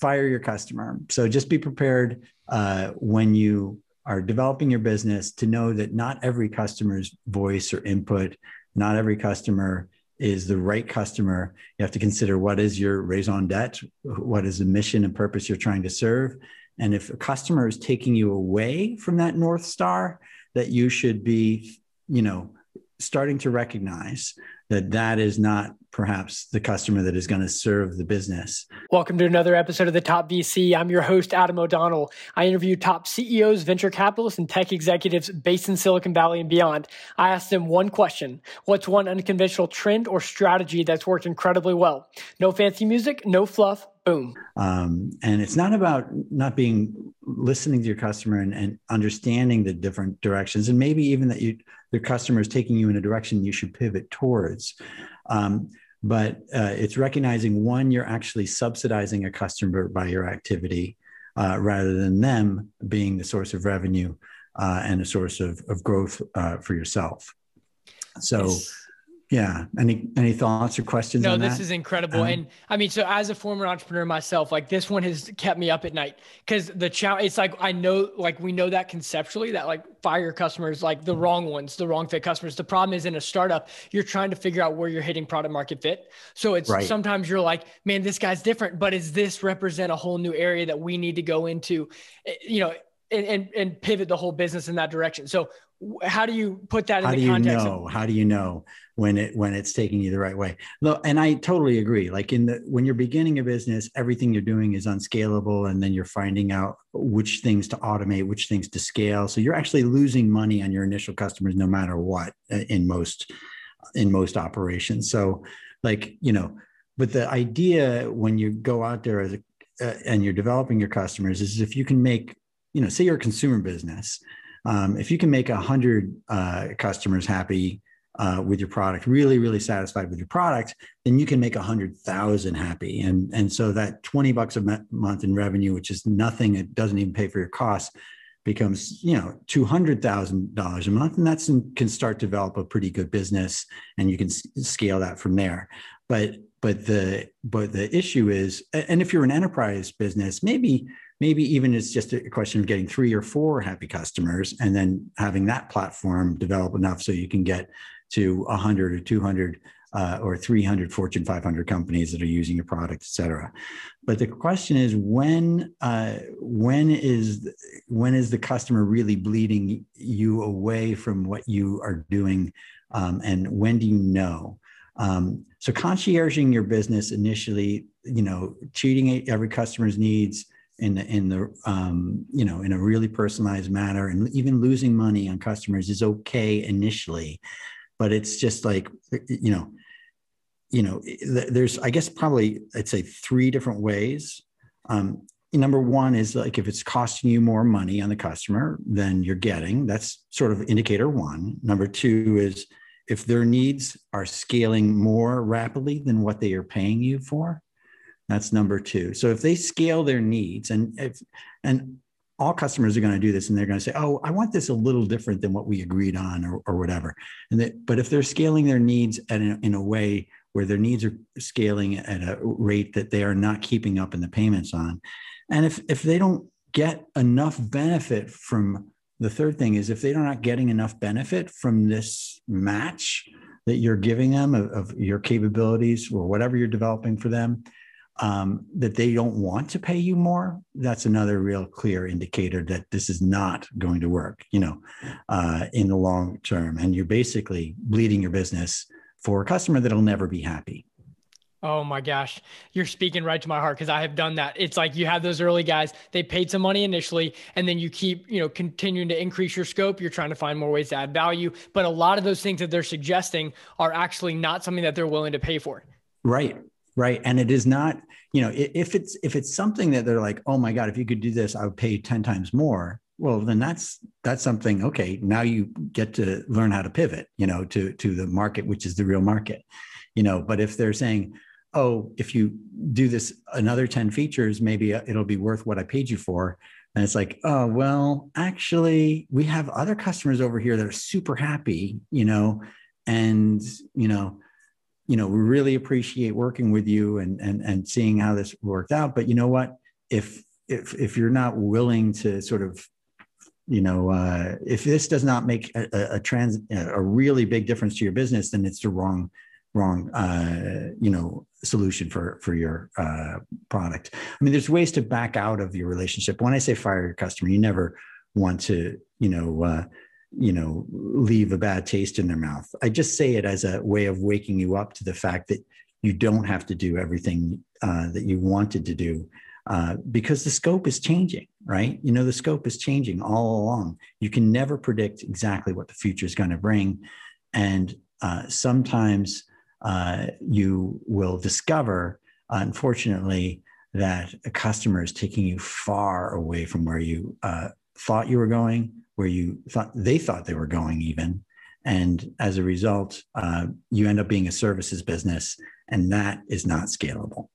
fire your customer. So just be prepared when you are developing your business to know that not every customer's voice or input, not every customer is the right customer. You have to consider what is your raison d'etre, what is the mission and purpose you're trying to serve. And if a customer is taking you away from that North Star, that you should be, you know, starting to recognize that that is not perhaps the customer that is going to serve the business. Welcome to another episode of the Top VC. I'm your host, Adam O'Donnell. I interview top CEOs, venture capitalists, and tech executives based in Silicon Valley and beyond. I ask them one question. What's one unconventional trend or strategy that's worked incredibly well? No fancy music, no fluff, boom. And it's not about not being listening to your customer and understanding the different directions, and maybe even that your customer is taking you in a direction you should pivot towards. But it's recognizing, one, you're actually subsidizing a customer by your activity rather than them being the source of revenue and a source of growth for yourself. So, yeah. Any thoughts or questions on that? No, this is incredible. And I mean, so as a former entrepreneur myself, like this one has kept me up at night because the challenge, it's like, I know, like we know that conceptually that like fire customers, like the wrong ones, the wrong fit customers. The problem is in a startup, you're trying to figure out where you're hitting product market fit. So it's right. Sometimes you're like, man, this guy's different, but does this represent a whole new area that we need to go into, you know, and pivot the whole business in that direction? So how do you put that in the context? How do you know when it's taking you the right way? Look, and I totally agree. Like when you're beginning a business, everything you're doing is unscalable, and then you're finding out which things to automate, which things to scale. So you're actually losing money on your initial customers, no matter what, in most operations. So, like you know, but the idea when you go out there as and you're developing your customers is if you can make, you know, say you're a consumer business. If you can make 100 customers happy with your product, really, really satisfied with your product, then you can make 100,000 happy. And so that $20 a month in revenue, which is nothing, it doesn't even pay for your costs, becomes, you know, $200,000 a month. And that's can start to develop a pretty good business, and you can scale that from there. But the issue is, and if you're an enterprise business, maybe even it's just a question of getting 3 or 4 happy customers and then having that platform develop enough so you can get to 100 or 200 or 300 Fortune 500 companies that are using your product, et cetera. But the question is, when is the customer really bleeding you away from what you are doing? And when do you know? So concierging your business initially, you know, treating every customer's needs in a really personalized manner, and even losing money on customers is okay initially, but it's just like, you know, there's, I guess, probably I'd say 3 different ways. Number one is like, if it's costing you more money on the customer than you're getting, that's sort of indicator 1. Number 2 is if their needs are scaling more rapidly than what they are paying you for. That's number 2. So if they scale their needs, and all customers are going to do this, and they're going to say, oh, I want this a little different than what we agreed on or whatever. But if they're scaling their needs in a way where their needs are scaling at a rate that they are not keeping up in the payments on, and if they don't get enough benefit from, the third thing is if they're not getting enough benefit from this match that you're giving them of your capabilities or whatever you're developing for them, that they don't want to pay you more, that's another real clear indicator that this is not going to work, you know, in the long term. And you're basically bleeding your business for a customer that'll never be happy. Oh my gosh. You're speaking right to my heart because I have done that. It's like you have those early guys, they paid some money initially, and then you keep, you know, continuing to increase your scope. You're trying to find more ways to add value. But a lot of those things that they're suggesting are actually not something that they're willing to pay for. Right. And it is not, you know, if it's something that they're like, oh my God, if you could do this, I would pay 10 times more. Well, then that's something, okay, now you get to learn how to pivot, you know, to the market, which is the real market, you know. But if they're saying, oh, if you do this another 10 features, maybe it'll be worth what I paid you for. And it's like, oh, well, actually, we have other customers over here that are super happy, you know, and, you know, we really appreciate working with you and seeing how this worked out. But you know what? if you're not willing to sort of, you know, if this does not make a really big difference to your business, then it's the wrong, you know, solution for your product. I mean, there's ways to back out of your relationship. When I say fire your customer, you never want to, you know, leave a bad taste in their mouth. I just say it as a way of waking you up to the fact that you don't have to do everything that you wanted to do, because the scope is changing, right? You know, the scope is changing all along. You can never predict exactly what the future is going to bring. And sometimes you will discover, unfortunately, that a customer is taking you far away from where you thought you were going, where you thought they were going even. And as a result, you end up being a services business, and that is not scalable.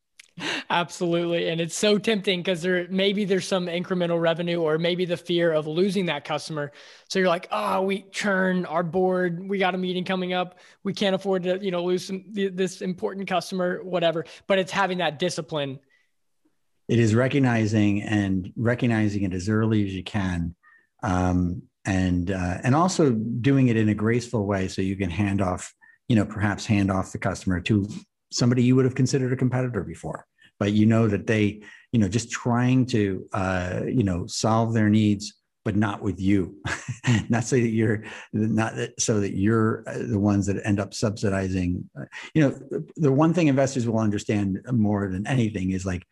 Absolutely. And it's so tempting because maybe there's some incremental revenue, or maybe the fear of losing that customer. So you're like, oh, we churn our board. We got a meeting coming up. We can't afford to, you know, lose this important customer, whatever. But it's having that discipline. It is recognizing it as early as you can. And also doing it in a graceful way, so you can perhaps hand off the customer to somebody you would have considered a competitor before, but you know that they, you know, just trying to, you know, solve their needs, but not with you, so that you're the ones that end up subsidizing. You know, the one thing investors will understand more than anything is like,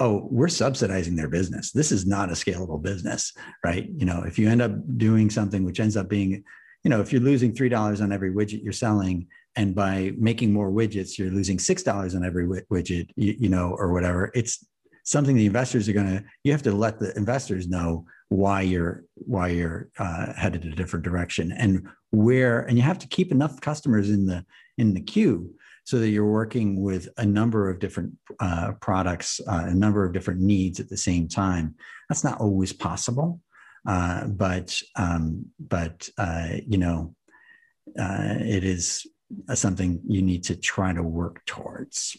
oh, we're subsidizing their business. This is not a scalable business, right? You know, if you end up doing something which ends up being, you know, if you're losing $3 on every widget you're selling, and by making more widgets, you're losing $6 on every widget, you know, or whatever, it's something the investors are going to, you have to let the investors know why you're headed a different direction, and where, and you have to keep enough customers in the queue, so that you're working with a number of different products, a number of different needs at the same time. That's not always possible, but you know, it is something you need to try to work towards.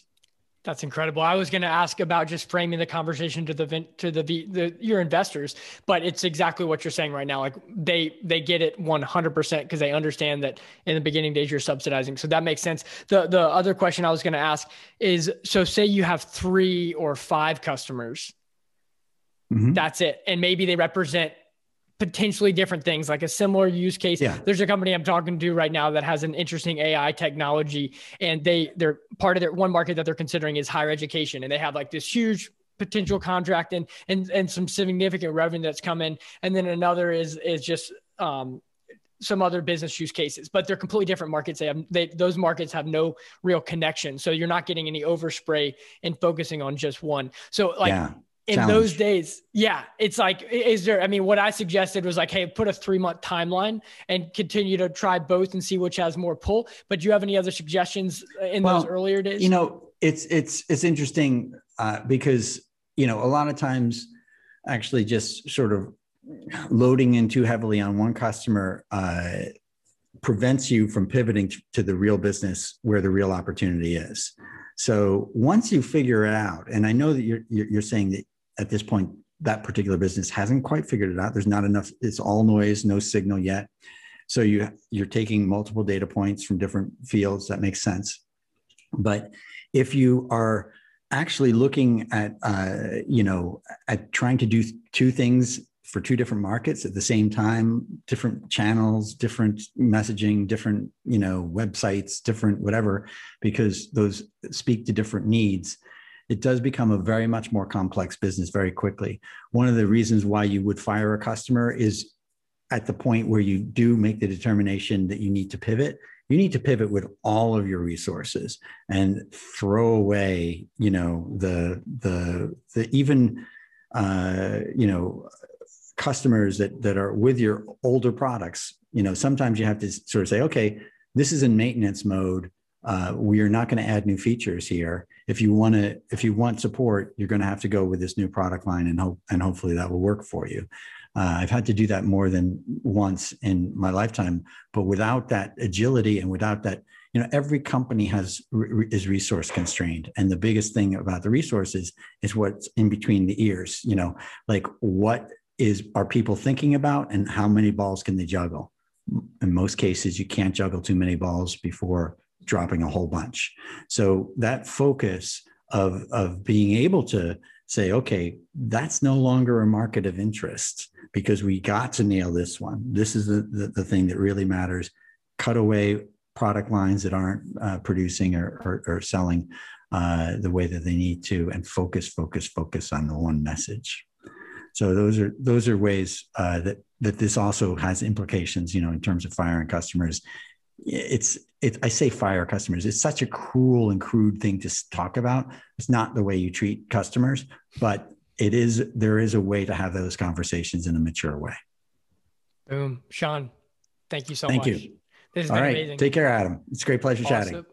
That's incredible. I was going to ask about just framing the conversation to your investors, but it's exactly what you're saying right now. Like they get it 100% because they understand that in the beginning days you're subsidizing. So that makes sense. The other question I was going to ask is, so say you have 3 or 5 customers, mm-hmm. That's it. And maybe they represent potentially different things, like a similar use case. Yeah. There's a company I'm talking to right now that has an interesting AI technology, and they're part of their one market that they're considering is higher education. And they have like this huge potential contract and some significant revenue that's come in. And then another is just, some other business use cases, but they're completely different markets. Those markets have no real connection. So you're not getting any overspray and focusing on just one. So like, yeah. In those days, yeah, it's like, what I suggested was like, hey, put a 3-month timeline and continue to try both and see which has more pull. But do you have any other suggestions in those earlier days? You know, it's interesting because, you know, a lot of times actually just sort of loading in too heavily on one customer prevents you from pivoting to the real business where the real opportunity is. So once you figure it out, and I know that you're saying that at this point, that particular business hasn't quite figured it out. There's not enough, it's all noise, no signal yet. So you're taking multiple data points from different fields. That makes sense. But if you are actually looking at, you know, at trying to do 2 things for 2 different markets at the same time, different channels, different messaging, different, you know, websites, different whatever, because those speak to different needs, it does become a very much more complex business very quickly. One of the reasons why you would fire a customer is at the point where you do make the determination that you need to pivot. You need to pivot with all of your resources and throw away, you know, the even, you know, customers that are with your older products. You know, sometimes you have to sort of say, okay, this is in maintenance mode. We are not going to add new features here. If you want support, you're going to have to go with this new product line and hopefully that will work for you. I've had to do that more than once in my lifetime, but without that agility and without that, you know, every company is resource constrained. And the biggest thing about the resources is what's in between the ears, you know, like what are people thinking about and how many balls can they juggle? In most cases, you can't juggle too many balls before dropping a whole bunch. So that focus of being able to say, okay, that's no longer a market of interest because we got to nail this one. This is the thing that really matters. Cut away product lines that aren't producing or selling the way that they need to, and focus on the one message. So those are ways that this also has implications, you know, in terms of firing customers. I say fire customers. It's such a cruel and crude thing to talk about. It's not the way you treat customers, but there is a way to have those conversations in a mature way. Boom. Sean, thank you so much. Thank you. This has been amazing. Take care, Adam. It's a great pleasure chatting.